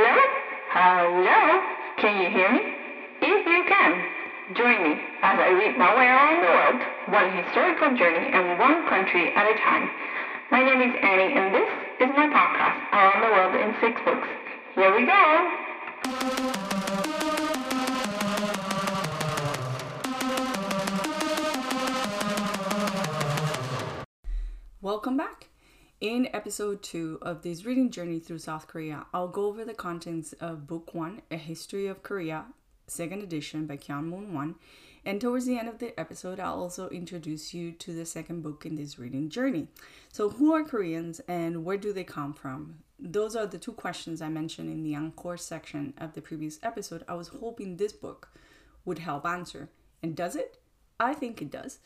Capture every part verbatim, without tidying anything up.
Hello? Hello? Can you hear me? If you can, join me as I read my way around the world, one historical journey and one country at a time. My name is Annie and this is my podcast, Around the World in Six Books. Here we go! Welcome back! In episode two of this reading journey through South Korea, I'll go over the contents of Book one, A History of Korea, second edition by Kyung Moon Hwang, and towards the end of the episode, I'll also introduce you to the second book in this reading journey. So who are Koreans and where do they come from? Those are the two questions I mentioned in the encore section of the previous episode. I was hoping this book would help answer. And does it? I think it does.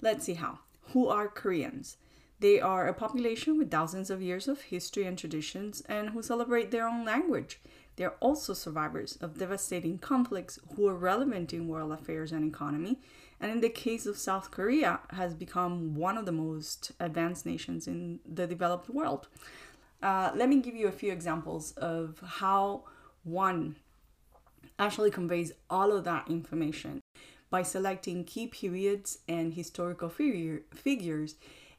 Let's see how. Who are Koreans? They are a population with thousands of years of history and traditions and who celebrate their own language. They are also survivors of devastating conflicts who are relevant in world affairs and economy, and in the case of South Korea, has become one of the most advanced nations in the developed world. Uh, let me give you a few examples of how one actually conveys all of that information by selecting key periods and historical figure, figures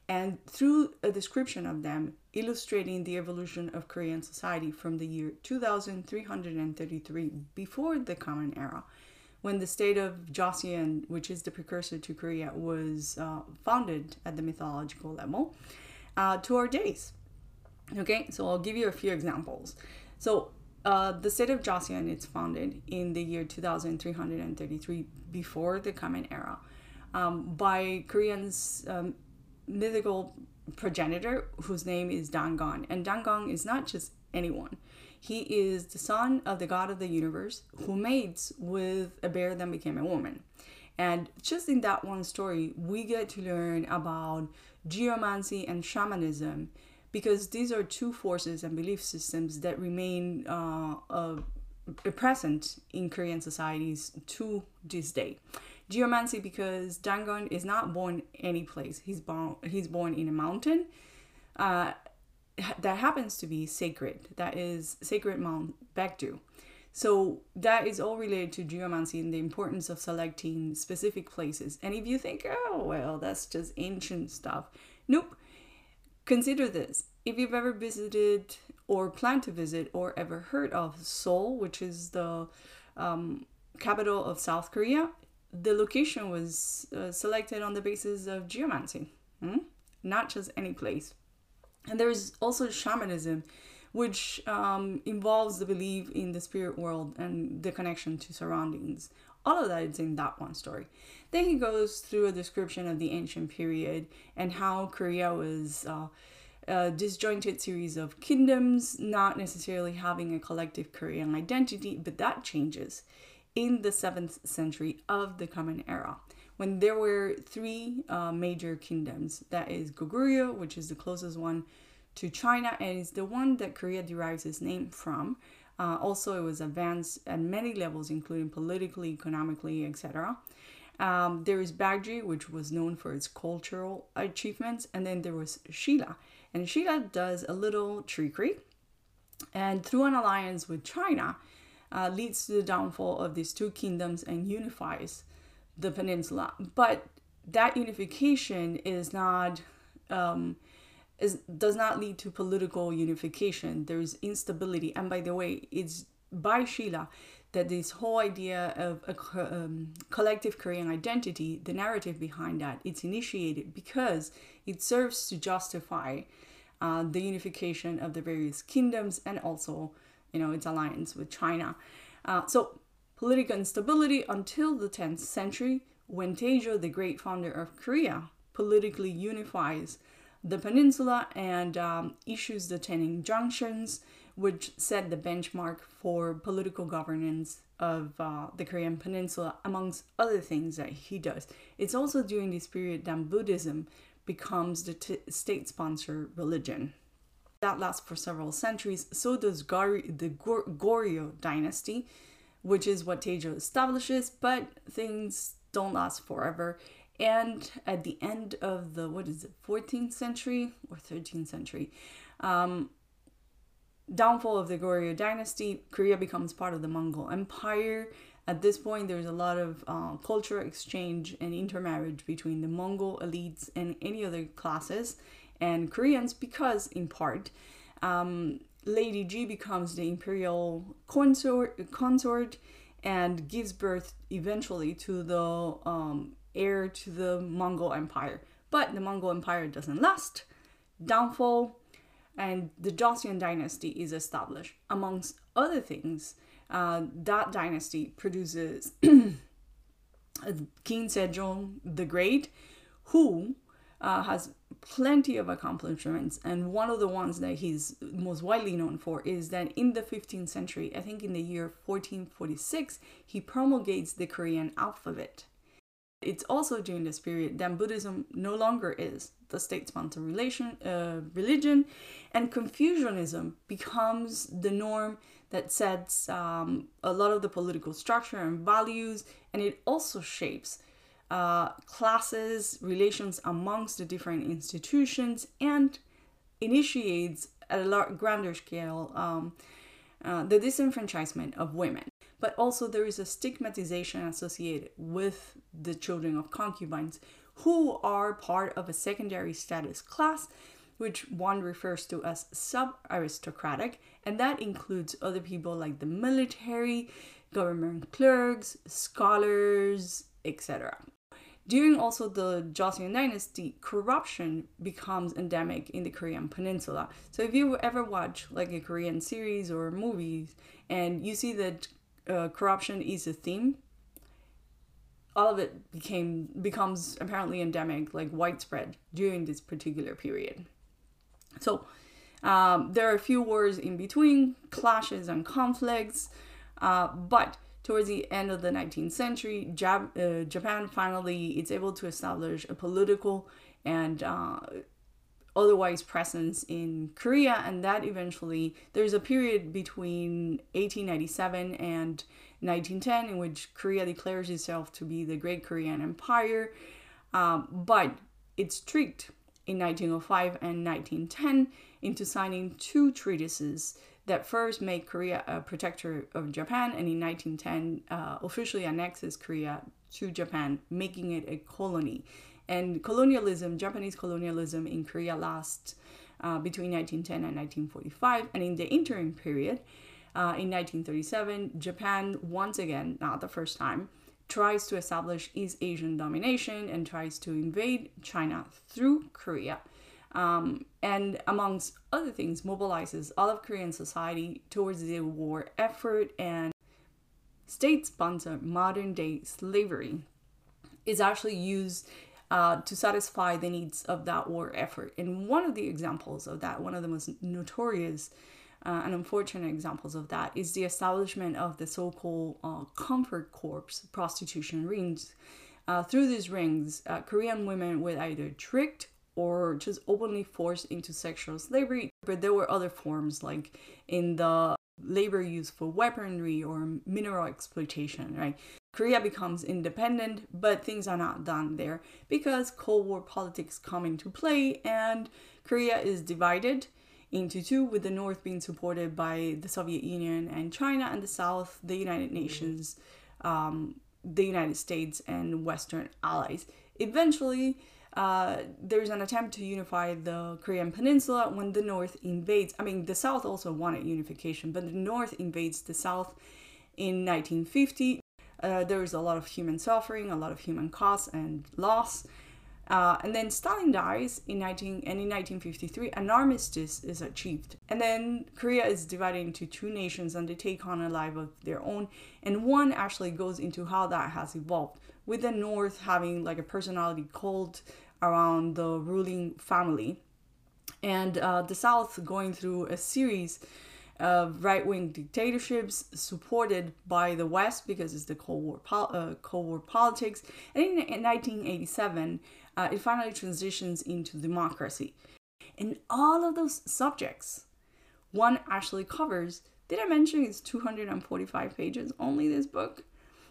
and through a description of them, illustrating the evolution of Korean society from the year two thousand three hundred thirty-three before the Common Era, when the state of Joseon, which is the precursor to Korea, was uh, founded at the mythological level, uh, to our days. Okay, so I'll give you a few examples. So uh, the state of Joseon is founded in the year two thousand three hundred thirty-three before the Common Era um, by Koreans' um, mythical progenitor whose name is Dangun, and Dangun is not just anyone. He is the son of the god of the universe who mates with a bear that became a woman. And just in that one story, we get to learn about geomancy and shamanism, because these are two forces and belief systems that remain uh, uh, present in Korean societies to this day. Geomancy, because Dangun is not born any place. He's born, he's born in a mountain uh, that happens to be sacred. That is sacred Mount Baekdu. So that is all related to geomancy and the importance of selecting specific places. And if you think, oh, well, that's just ancient stuff. Nope. Consider this. If you've ever visited or plan to visit or ever heard of Seoul, which is the um, capital of South Korea, the location was uh, selected on the basis of geomancy, hmm? not just any place. And there is also shamanism, which um, involves the belief in the spirit world and the connection to surroundings. All of that is in that one story. Then he goes through a description of the ancient period and how Korea was uh, a disjointed series of kingdoms, not necessarily having a collective Korean identity, but that changes in the seventh century of the Common Era, when there were three uh, major kingdoms. That is Goguryeo, which is the closest one to China and is the one that Korea derives its name from. Uh, also, it was advanced at many levels, including politically, economically, et cetera. Um, there is Baekje, which was known for its cultural achievements. And then there was Silla. And Silla does a little trickery, and through an alliance with China, uh, leads to the downfall of these two kingdoms and unifies the peninsula. But that unification is not... Um, Is, does not lead to political unification. There's instability. And by the way, it's by Silla that this whole idea of a um, collective Korean identity, the narrative behind that, it's initiated because it serves to justify uh, the unification of the various kingdoms and also, you know, its alliance with China. Uh, so political instability until the tenth century, when Taejo, the great founder of Korea, politically unifies the peninsula and um, issues the Ten Injunctions, which set the benchmark for political governance of uh, the Korean peninsula, amongst other things that he does. It's also during this period that Buddhism becomes the t- state-sponsored religion. That lasts for several centuries. So does Gory- the Gor- Goryeo dynasty, which is what Taejo establishes, but things don't last forever. And at the end of the, what is it, fourteenth century or thirteenth century, um, downfall of the Goryeo dynasty, Korea becomes part of the Mongol Empire. At this point, there's a lot of uh, cultural exchange and intermarriage between the Mongol elites and any other classes and Koreans because, in part, um, Lady G becomes the imperial consort, consort and gives birth eventually to the um, heir to the Mongol Empire. But the Mongol Empire doesn't last. Downfall, and the Joseon dynasty is established. Amongst other things, uh, that dynasty produces King Sejong the Great, who uh, has plenty of accomplishments, and one of the ones that he's most widely known for is that in the fifteenth century, I think in the year fourteen forty-six, he promulgates the Korean alphabet. It's also during this period that Buddhism no longer is the state-sponsored relation, uh, religion, and Confucianism becomes the norm that sets um, a lot of the political structure and values, and it also shapes uh, classes, relations amongst the different institutions, and initiates at a large, grander scale um, uh, the disenfranchisement of women. But also there is a stigmatization associated with the children of concubines, who are part of a secondary status class, which one refers to as sub-aristocratic, and that includes other people like the military, government clerks, scholars, et cetera. During also the Joseon dynasty, corruption becomes endemic in the Korean peninsula. So if you ever watch like a Korean series or movies and you see that uh, corruption is a theme, all of it became becomes apparently endemic, like widespread during this particular period. So um, there are a few wars in between, clashes and conflicts, uh, but towards the end of the nineteenth century, Jap uh, Japan finally is able to establish a political and uh, otherwise presence in Korea, and that eventually, there's a period between eighteen ninety-seven and nineteen ten in which Korea declares itself to be the Great Korean Empire, um, but it's tricked in nineteen oh five and nineteen ten into signing two treatises that first make Korea a protector of Japan, and in nineteen ten uh, officially annexes Korea to Japan, making it a colony. And colonialism, Japanese colonialism in Korea lasts uh, between nineteen ten and nineteen forty-five, and in the interim period, Uh, in nineteen thirty-seven, Japan, once again, not the first time, tries to establish East Asian domination and tries to invade China through Korea. Um, and amongst other things, mobilizes all of Korean society towards the war effort, and state-sponsored modern-day slavery is actually used uh, to satisfy the needs of that war effort. And one of the examples of that, one of the most notorious Uh, and unfortunate examples of that is the establishment of the so-called uh, comfort corps prostitution rings. Uh, through these rings, uh, Korean women were either tricked or just openly forced into sexual slavery, but there were other forms like in the labor used for weaponry or mineral exploitation, right? Korea becomes independent, but things are not done there because Cold War politics come into play and Korea is divided into two, with the North being supported by the Soviet Union and China, and the South, the United Nations, um, the United States, and Western allies. Eventually, uh, there's an attempt to unify the Korean Peninsula when the North invades. I mean, the South also wanted unification, but the North invades the South in nineteen fifty. Uh, there is a lot of human suffering, a lot of human costs and loss. Uh, and then Stalin dies in nineteen and in nineteen fifty-three, an armistice is achieved. And then Korea is divided into two nations and they take on a life of their own. And one actually goes into how that has evolved, with the North having like a personality cult around the ruling family, and uh, the South going through a series of right-wing dictatorships supported by the West because it's the Cold War, pol uh, Cold War politics. And in, in nineteen eighty-seven, Uh, it finally transitions into democracy. And all of those subjects, one actually covers. Did I mention it's two hundred forty-five pages, only this book?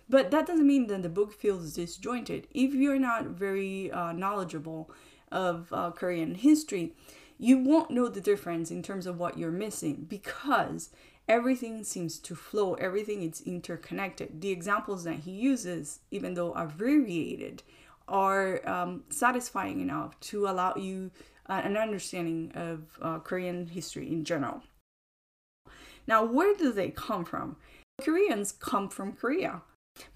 But that doesn't mean that the book feels disjointed. If you're not very uh, knowledgeable of uh, Korean history, you won't know the difference in terms of what you're missing because everything seems to flow, everything is interconnected. The examples that he uses, even though abbreviated, are um, satisfying enough to allow you uh, an understanding of uh, Korean history in general. Now, where do they come from? Koreans come from Korea,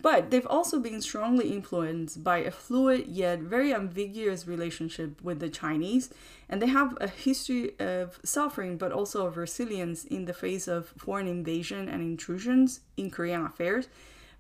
but they've also been strongly influenced by a fluid yet very ambiguous relationship with the Chinese, and they have a history of suffering but also of resilience in the face of foreign invasion and intrusions in Korean affairs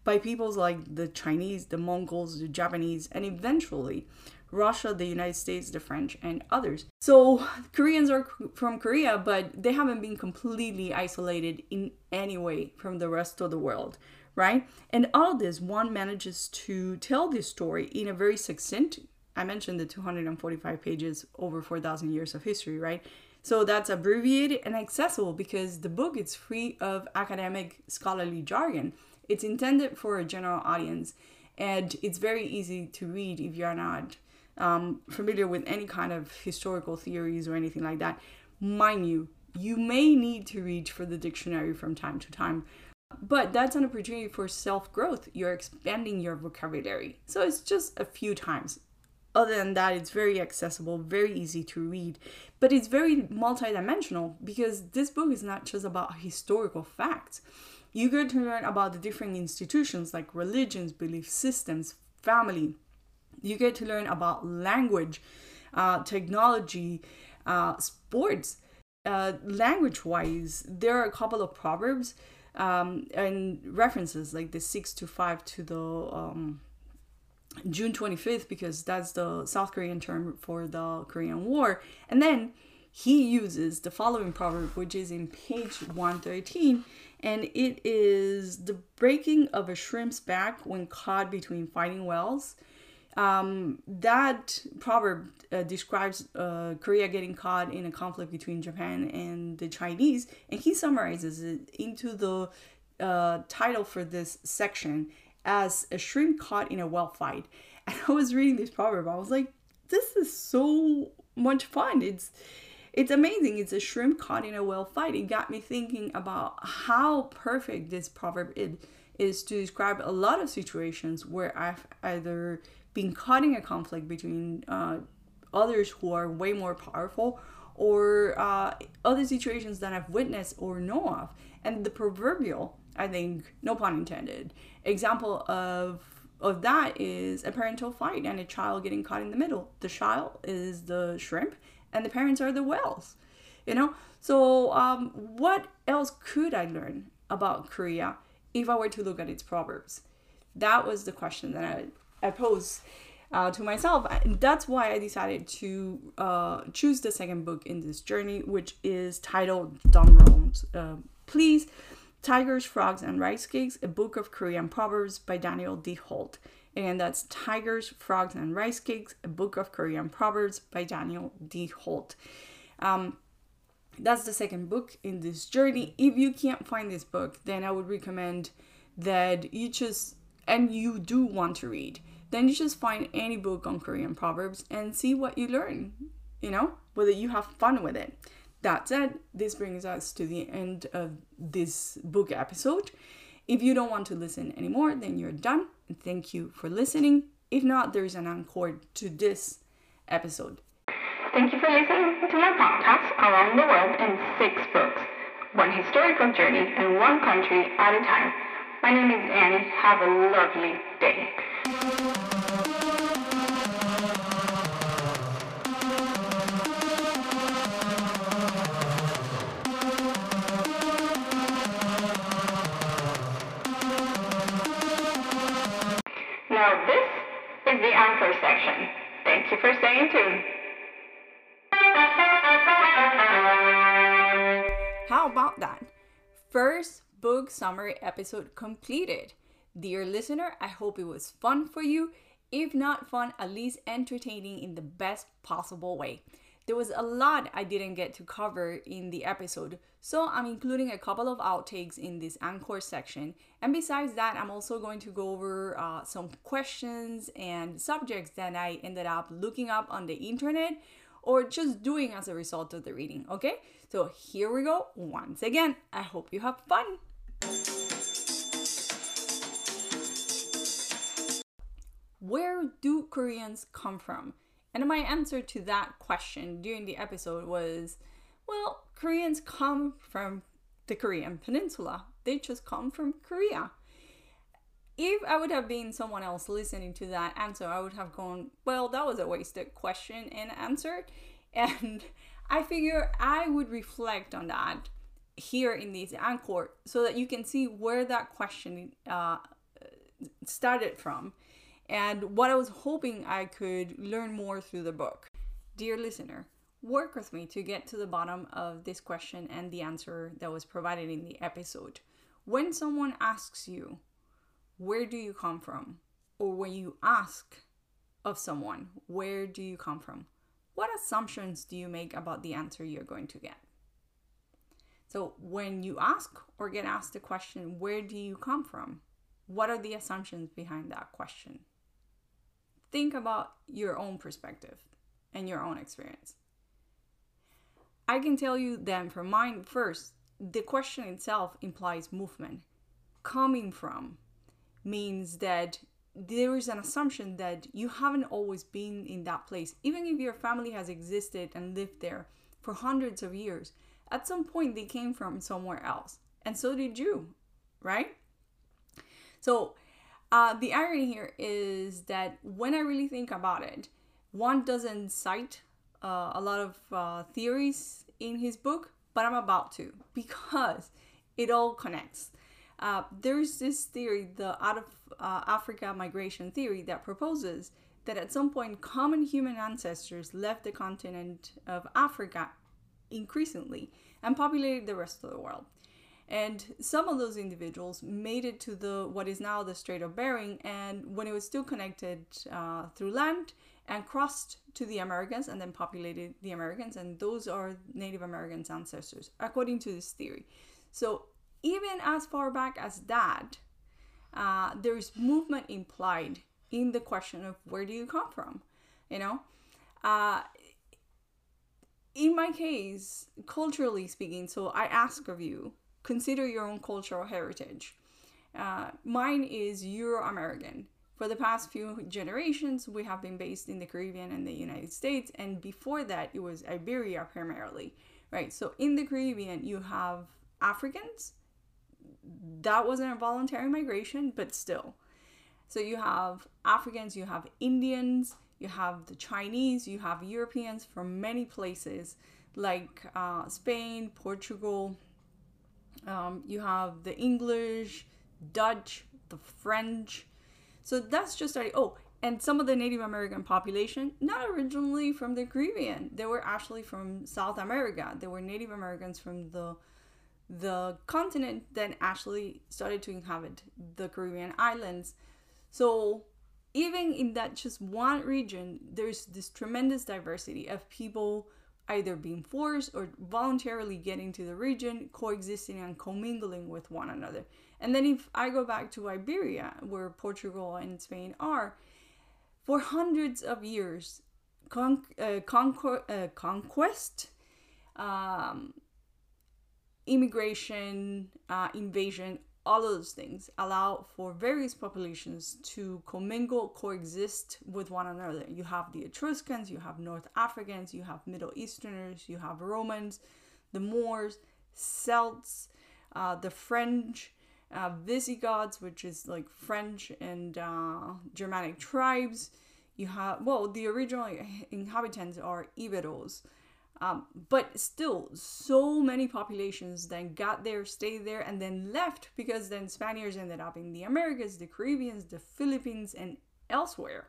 by peoples like the Chinese, the Mongols, the Japanese, and eventually Russia, the United States, the French, and others. So Koreans are from Korea, but they haven't been completely isolated in any way from the rest of the world, right? And all this, one manages to tell this story in a very succinct, I mentioned the two hundred forty-five pages over four thousand years of history, right? So that's abbreviated and accessible because the book is free of academic scholarly jargon. It's intended for a general audience, and it's very easy to read if you're not um, familiar with any kind of historical theories or anything like that. Mind you, you may need to reach for the dictionary from time to time, but that's an opportunity for self-growth. You're expanding your vocabulary. So it's just a few times. Other than that, it's very accessible, very easy to read, but it's very multidimensional because this book is not just about historical facts. You get to learn about the different institutions like religions, belief systems, family. You get to learn about language, uh, technology, uh, sports. Uh, language-wise, there are a couple of proverbs um, and references like the six two five to the um, June twenty-fifth, because that's the South Korean term for the Korean War. And then he uses the following proverb, which is in page one thirteen, and it is the breaking of a shrimp's back when caught between fighting whales. Um, that proverb uh, describes uh, Korea getting caught in a conflict between Japan and the Chinese, and he summarizes it into the uh, title for this section as a shrimp caught in a whale fight. And I was reading this proverb, I was like, this is so much fun. It's It's amazing. It's a shrimp caught in a whale fight. It got me thinking about how perfect this proverb is to describe a lot of situations where I've either been caught in a conflict between uh, others who are way more powerful, or uh, other situations that I've witnessed or know of. And the proverbial, I think, no pun intended, example of of that is a parental fight and a child getting caught in the middle. The child is the shrimp, and the parents are the whales, you know? So um, what else could I learn about Korea if I were to look at its proverbs? That was the question that I, I posed uh, to myself. And that's why I decided to uh, choose the second book in this journey, which is titled Dumb Roms, uh, Please, Tigers, Frogs, and Rice Cakes, a Book of Korean Proverbs by Daniel D. Holt. And that's Tigers, Frogs, and Rice Cakes, a Book of Korean Proverbs by Daniel D. Holt. Um, that's the second book in this journey. If you can't find this book, then I would recommend that you just, and you do want to read, then you just find any book on Korean Proverbs and see what you learn, you know, whether you have fun with it. That said, this brings us to the end of this book episode. If you don't want to listen anymore, then you're done. And thank you for listening. If not, there is an encore to this episode. Thank you for listening to my podcast Around the World in Six Books, one historical journey and one country at a time. My name is Annie. Have a lovely day. Section. Thank you for staying tuned. How about that? First book summary episode completed. Dear listener, I hope it was fun for you. If not fun, at least entertaining in the best possible way. There was a lot I didn't get to cover in the episode, so I'm including a couple of outtakes in this encore section. And besides that, I'm also going to go over uh, some questions and subjects that I ended up looking up on the internet or just doing as a result of the reading, okay? So here we go once again. I hope you have fun. Where do Koreans come from? And my answer to that question during the episode was, well, Koreans come from the Korean peninsula. They just come from Korea. If I would have been someone else listening to that answer, I would have gone, well, that was a wasted question and answer. And I figure I would reflect on that here in this encore so that you can see where that question uh, started from and what I was hoping I could learn more through the book. Dear listener, work with me to get to the bottom of this question and the answer that was provided in the episode. When someone asks you, where do you come from? Or when you ask of someone, where do you come from? What assumptions do you make about the answer you're going to get? So when you ask or get asked the question, where do you come from? What are the assumptions behind that question? Think about your own perspective and your own experience. I can tell you then from mine first, the question itself implies movement. Coming from means that there is an assumption that you haven't always been in that place. Even if your family has existed and lived there for hundreds of years, at some point they came from somewhere else. And so did you, right? So uh, the irony here is that when I really think about it, one doesn't cite uh, a lot of uh, theories in his book, but I'm about to because it all connects. Uh, there's this theory, the out of uh, Africa migration theory, that proposes that at some point common human ancestors left the continent of Africa increasingly and populated the rest of the world. And some of those individuals made it to the what is now the Strait of Bering, and when it was still connected uh, through land, and crossed to the Americas and then populated the Americans, and those are Native Americans' ancestors, according to this theory. So even as far back as that, uh, there is movement implied in the question of where do you come from, you know? Uh, in my case, culturally speaking, so I ask of you, consider your own cultural heritage. Uh, mine is Euro-American. For the past few generations, we have been based in the Caribbean and the United States, and before that, it was Iberia primarily, right? So in the Caribbean, you have Africans. That wasn't a voluntary migration, but still. So you have Africans, you have Indians, you have the Chinese, you have Europeans from many places like uh, Spain, Portugal. Um, you have the English, Dutch, the French. So that's just, a, oh, and some of the Native American population, not originally from the Caribbean. They were actually from South America. They were Native Americans from the the continent then actually started to inhabit the Caribbean islands. So even in that just one region, there's this tremendous diversity of people either being forced or voluntarily getting to the region, coexisting and commingling with one another. And then if I go back to Iberia, where Portugal and Spain are, for hundreds of years, con uh, conquer uh, conquest, um, immigration, uh, invasion, all of those things allow for various populations to commingle, coexist with one another. You have the Etruscans, you have North Africans, you have Middle Easterners, you have Romans, the Moors, Celts, uh, the French, uh, Visigoths, which is like French and uh, Germanic tribes. You have, well, the original inhabitants are Iberos. Um, but still, so many populations then got there, stayed there, and then left because then Spaniards ended up in the Americas, the Caribbeans, the Philippines, and elsewhere.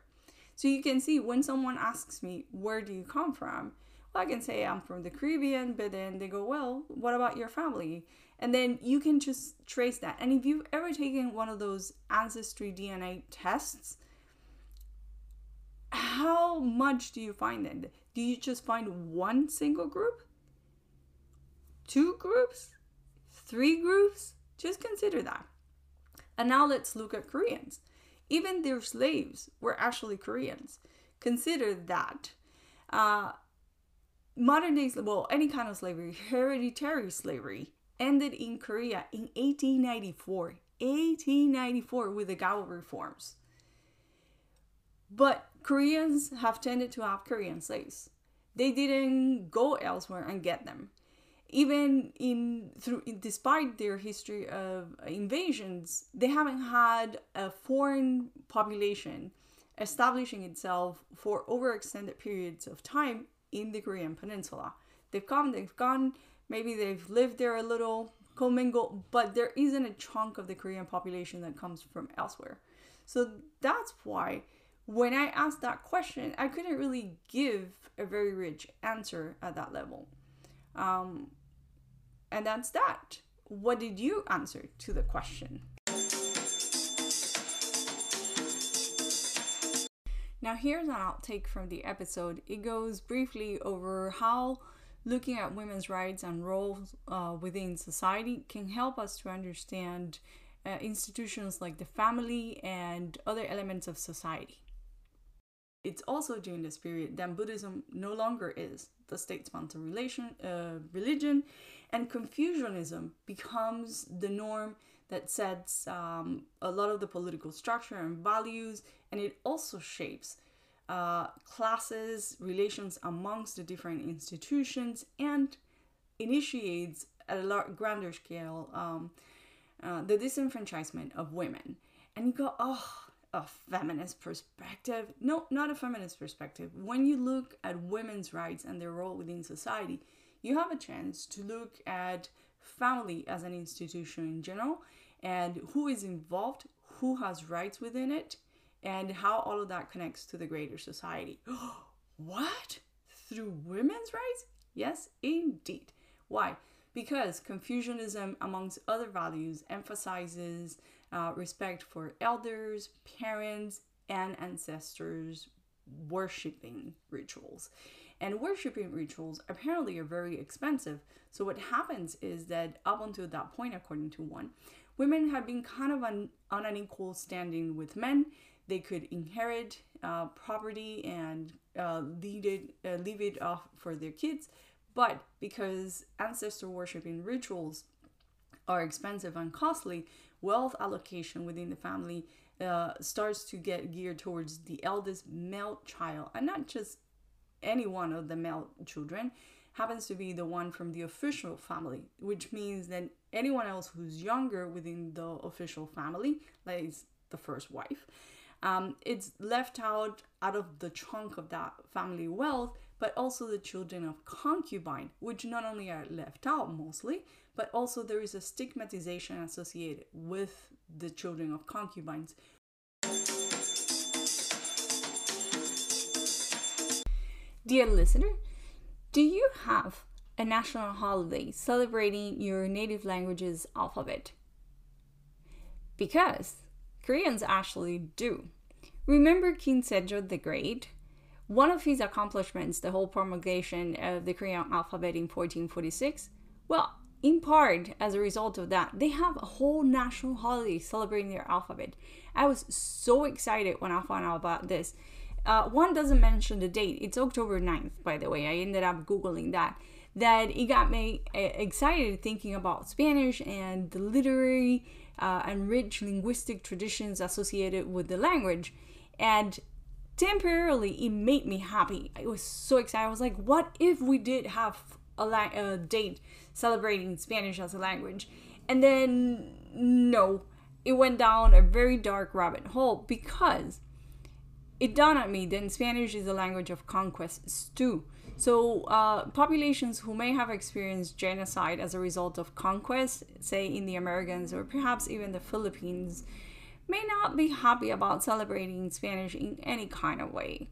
So you can see when someone asks me, where do you come from? Well, I can say I'm from the Caribbean, but then they go, well, what about your family? And then you can just trace that. And if you've ever taken one of those ancestry D N A tests, how much do you find it? Do you just find one single group? Two groups? Three groups? Just consider that. And now let's look at Koreans. Even their slaves were actually Koreans. Consider that. Uh, modern day, well, any kind of slavery, hereditary slavery, ended in Korea in eighteen ninety-four. eighteen ninety-four with the Gabo reforms. But Koreans have tended to have Korean slaves. They didn't go elsewhere and get them. Even in through despite their history of invasions, they haven't had a foreign population establishing itself for over extended periods of time in the Korean peninsula. They've come, they've gone, maybe they've lived there a little, commingled, but there isn't a chunk of the Korean population that comes from elsewhere. So that's why when I asked that question, I couldn't really give a very rich answer at that level. Um, and that's that. What did you answer to the question? Now here's an outtake from the episode. It goes briefly over how looking at women's rights and roles uh, within society can help us to understand uh, institutions like the family and other elements of society. It's also during this period that Buddhism no longer is the state-sponsored relation, uh, religion, and Confucianism becomes the norm that sets um, a lot of the political structure and values, and it also shapes uh, classes, relations amongst the different institutions, and initiates at a large, grander scale um, uh, the disenfranchisement of women. And you go, oh, a feminist perspective? No, not a feminist perspective. When you look at women's rights and their role within society, you have a chance to look at family as an institution in general, and who is involved, who has rights within it, and how all of that connects to the greater society. What? Through women's rights? Yes, indeed. Why? Because Confucianism, amongst other values, emphasizes Uh, respect for elders, parents, and ancestors, worshipping rituals. And worshipping rituals apparently are very expensive. So what happens is that up until that point, according to one, women have been kind of on, on an equal standing with men. They could inherit uh, property and uh, leave it, uh, leave it off for their kids. But because ancestor worshipping rituals are expensive and costly, wealth allocation within the family uh, starts to get geared towards the eldest male child, and not just any one of the male children, happens to be the one from the official family, which means that anyone else who's younger within the official family, like the first wife, um, it's left out out of the chunk of that family wealth, but also the children of concubine, which not only are left out mostly, but also there is a stigmatization associated with the children of concubines. Dear listener, do you have a national holiday celebrating your native language's alphabet? Because Koreans actually do. Remember King Sejong the Great? One of his accomplishments, the whole promulgation of the Korean alphabet in fourteen forty-six, well, in part, as a result of that, they have a whole national holiday celebrating their alphabet. I was so excited when I found out about this. Uh, one doesn't mention the date. It's October ninth, by the way. I ended up Googling that. That it got me excited thinking about Spanish and the literary uh, and rich linguistic traditions associated with the language. And temporarily, it made me happy. I was so excited. I was like, what if we did have a, la- a date celebrating Spanish as a language? And then no, it went down a very dark rabbit hole, because it dawned on me that Spanish is a language of conquests too. So uh, populations who may have experienced genocide as a result of conquest, say in the Americas or perhaps even the Philippines, may not be happy about celebrating Spanish in any kind of way.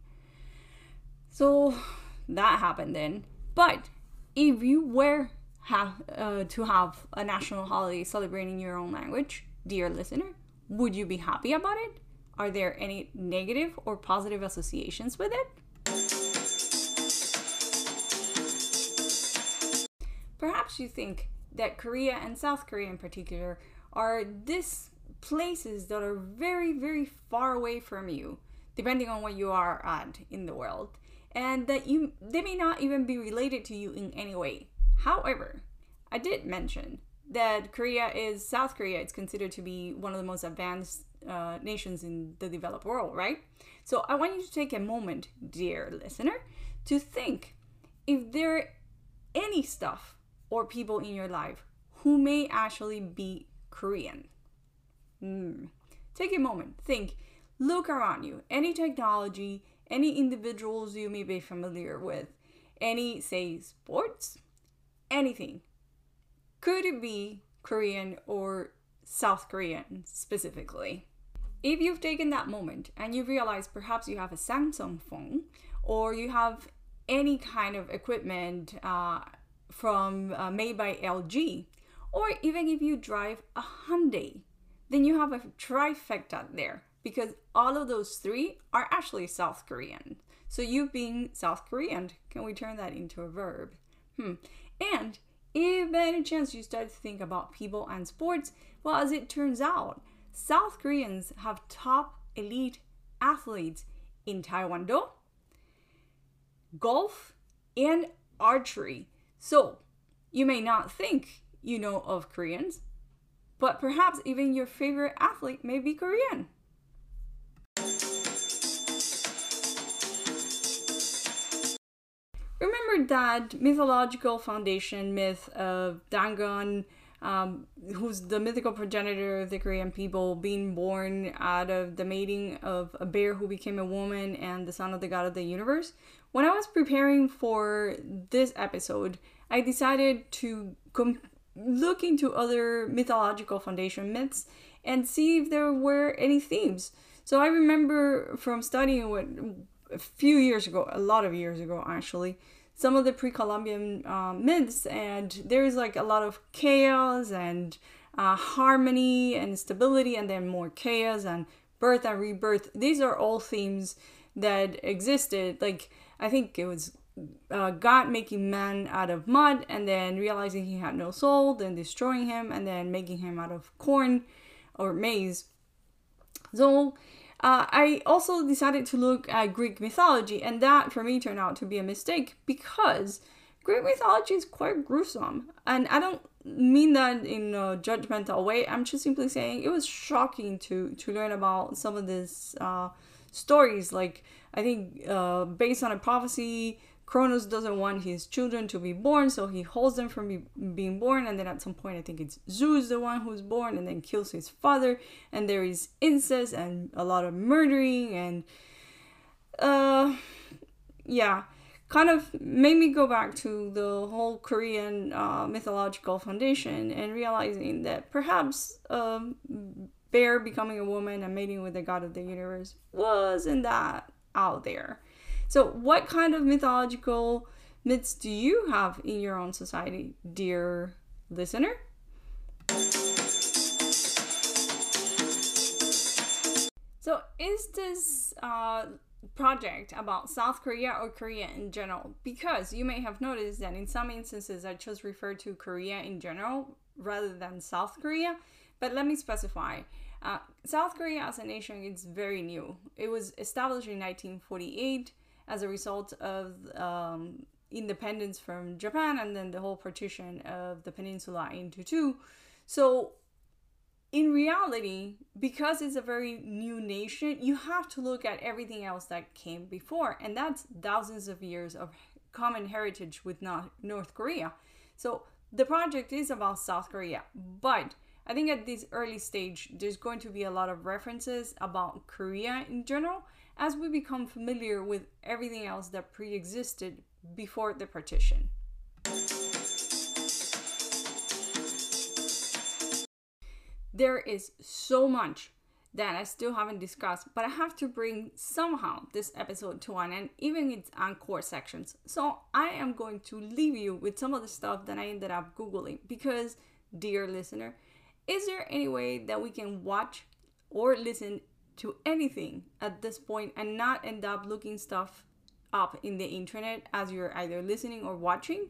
So that happened then. But if you were Have, uh, to have a national holiday celebrating your own language, dear listener, would you be happy about it? Are there any negative or positive associations with it? Perhaps you think that Korea, and South Korea in particular, are these places that are very, very far away from you, depending on where you are at in the world. and that you they may not even be related to you in any way. However, I did mention that Korea is South Korea. It's considered to be one of the most advanced uh, nations in the developed world, right? So I want you to take a moment, dear listener, to think if there are any stuff or people in your life who may actually be Korean. Mm. Take a moment, think, look around you, any technology, any individuals you may be familiar with, any, say, sports, anything. Could it be Korean or South Korean specifically? If you've taken that moment and you realize perhaps you have a Samsung phone or you have any kind of equipment uh, from uh, made by L G, or even if you drive a Hyundai, then you have a trifecta there because all of those three are actually South Korean. So you being South Korean, can we turn that into a verb? Hmm. And if by any chance you start to think about people and sports, well, as it turns out, South Koreans have top elite athletes in Taekwondo, golf, and archery. So you may not think you know of Koreans, but perhaps even your favorite athlete may be Korean. Remember that mythological foundation myth of Dangun, um, who's the mythical progenitor of the Korean people, being born out of the mating of a bear who became a woman and the son of the god of the universe? When I was preparing for this episode, I decided to com- look into other mythological foundation myths and see if there were any themes. So I remember from studying what a few years ago, a lot of years ago actually, some of the pre-Columbian uh, myths, and there's like a lot of chaos and uh, harmony and stability, and then more chaos and birth and rebirth. These are all themes that existed. Like, I think it was uh, God making man out of mud and then realizing he had no soul, then destroying him and then making him out of corn or maize. So Uh, I also decided to look at Greek mythology, and that for me turned out to be a mistake because Greek mythology is quite gruesome, and I don't mean that in a judgmental way. I'm just simply saying it was shocking to, to learn about some of these uh, stories. Like, I think uh, based on a prophecy, Cronus doesn't want his children to be born, so he holds them from be- being born, and then at some point I think it's Zeus the one who's born and then kills his father, and there is incest and a lot of murdering, and uh yeah kind of made me go back to the whole Korean uh, mythological foundation and realizing that perhaps um bear becoming a woman and mating with the god of the universe wasn't that out there. So what kind of mythological myths do you have in your own society, dear listener? So is this uh, project about South Korea or Korea in general? Because you may have noticed that in some instances I just refer to Korea in general rather than South Korea. But let me specify. Uh, South Korea as a nation is very new. It was established in nineteen forty-eight. As a result of um, independence from Japan and then the whole partition of the peninsula into two. So in reality, because it's a very new nation, you have to look at everything else that came before. And that's thousands of years of common heritage with North Korea. So the project is about South Korea. But I think at this early stage, there's going to be a lot of references about Korea in general, as we become familiar with everything else that pre-existed before the partition. There is so much that I still haven't discussed, but I have to bring somehow this episode to an end, even its encore sections. So I am going to leave you with some of the stuff that I ended up Googling, because, dear listener, is there any way that we can watch or listen to anything at this point and not end up looking stuff up in the internet as you're either listening or watching?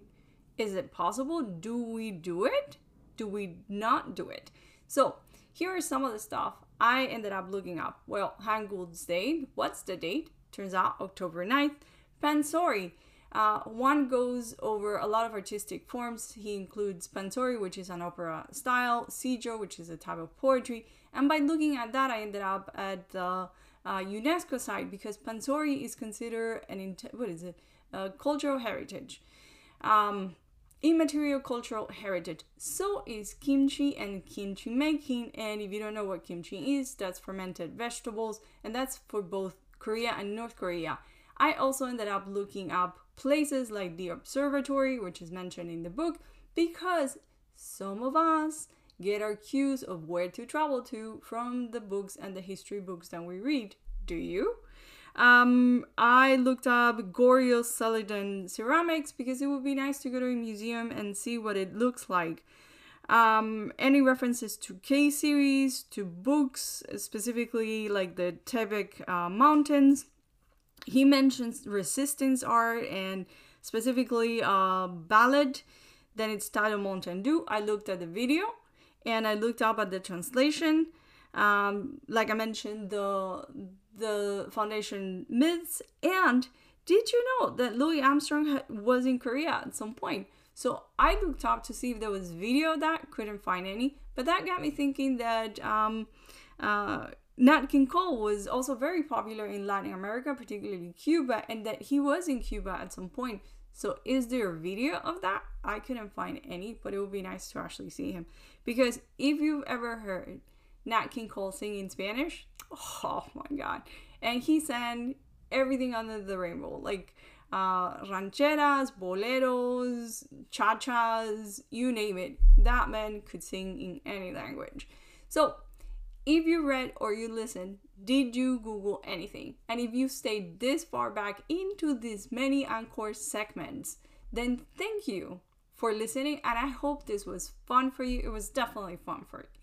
Is it possible? Do we do it? Do we not do it? So here are some of the stuff I ended up looking up. Well, Hangul's Day. What's the date? Turns out October ninth. Pansori. Uh, Hwang goes over a lot of artistic forms. He includes Pansori, which is an opera style, Sijo, which is a type of poetry, and by looking at that, I ended up at the uh, UNESCO site because Pansori is considered an what is it? Uh, cultural heritage. Um, immaterial cultural heritage. So is kimchi and kimchi making, and if you don't know what kimchi is, that's fermented vegetables, and that's for both Korea and North Korea. I also ended up looking up places like the observatory, which is mentioned in the book, because some of us get our cues of where to travel to from the books and the history books that we read. Do you? Um, I looked up Goryeo Celadon ceramics because it would be nice to go to a museum and see what it looks like. Um, any references to K-series, to books, specifically like the Taebaek uh, Mountains. He mentions resistance art and specifically uh, ballad. Then it's titled Montandu. I looked at the video and I looked up at the translation. Um, like I mentioned, the the foundation myths. And did you know that Louis Armstrong was in Korea at some point? So I looked up to see if there was video of that. Couldn't find any. But that got me thinking that um, uh, Nat King Cole was also very popular in Latin America, particularly Cuba, and that he was in Cuba at some point. So is there a video of that? I couldn't find any, but it would be nice to actually see him. Because if you've ever heard Nat King Cole sing in Spanish, oh my god. And he sang everything under the rainbow, like uh, rancheras, boleros, cha-chas, you name it. That man could sing in any language. So if you read or you listen, did you Google anything? And if you stayed this far back into these many encore segments, then thank you for listening, and I hope this was fun for you. It was definitely fun for you.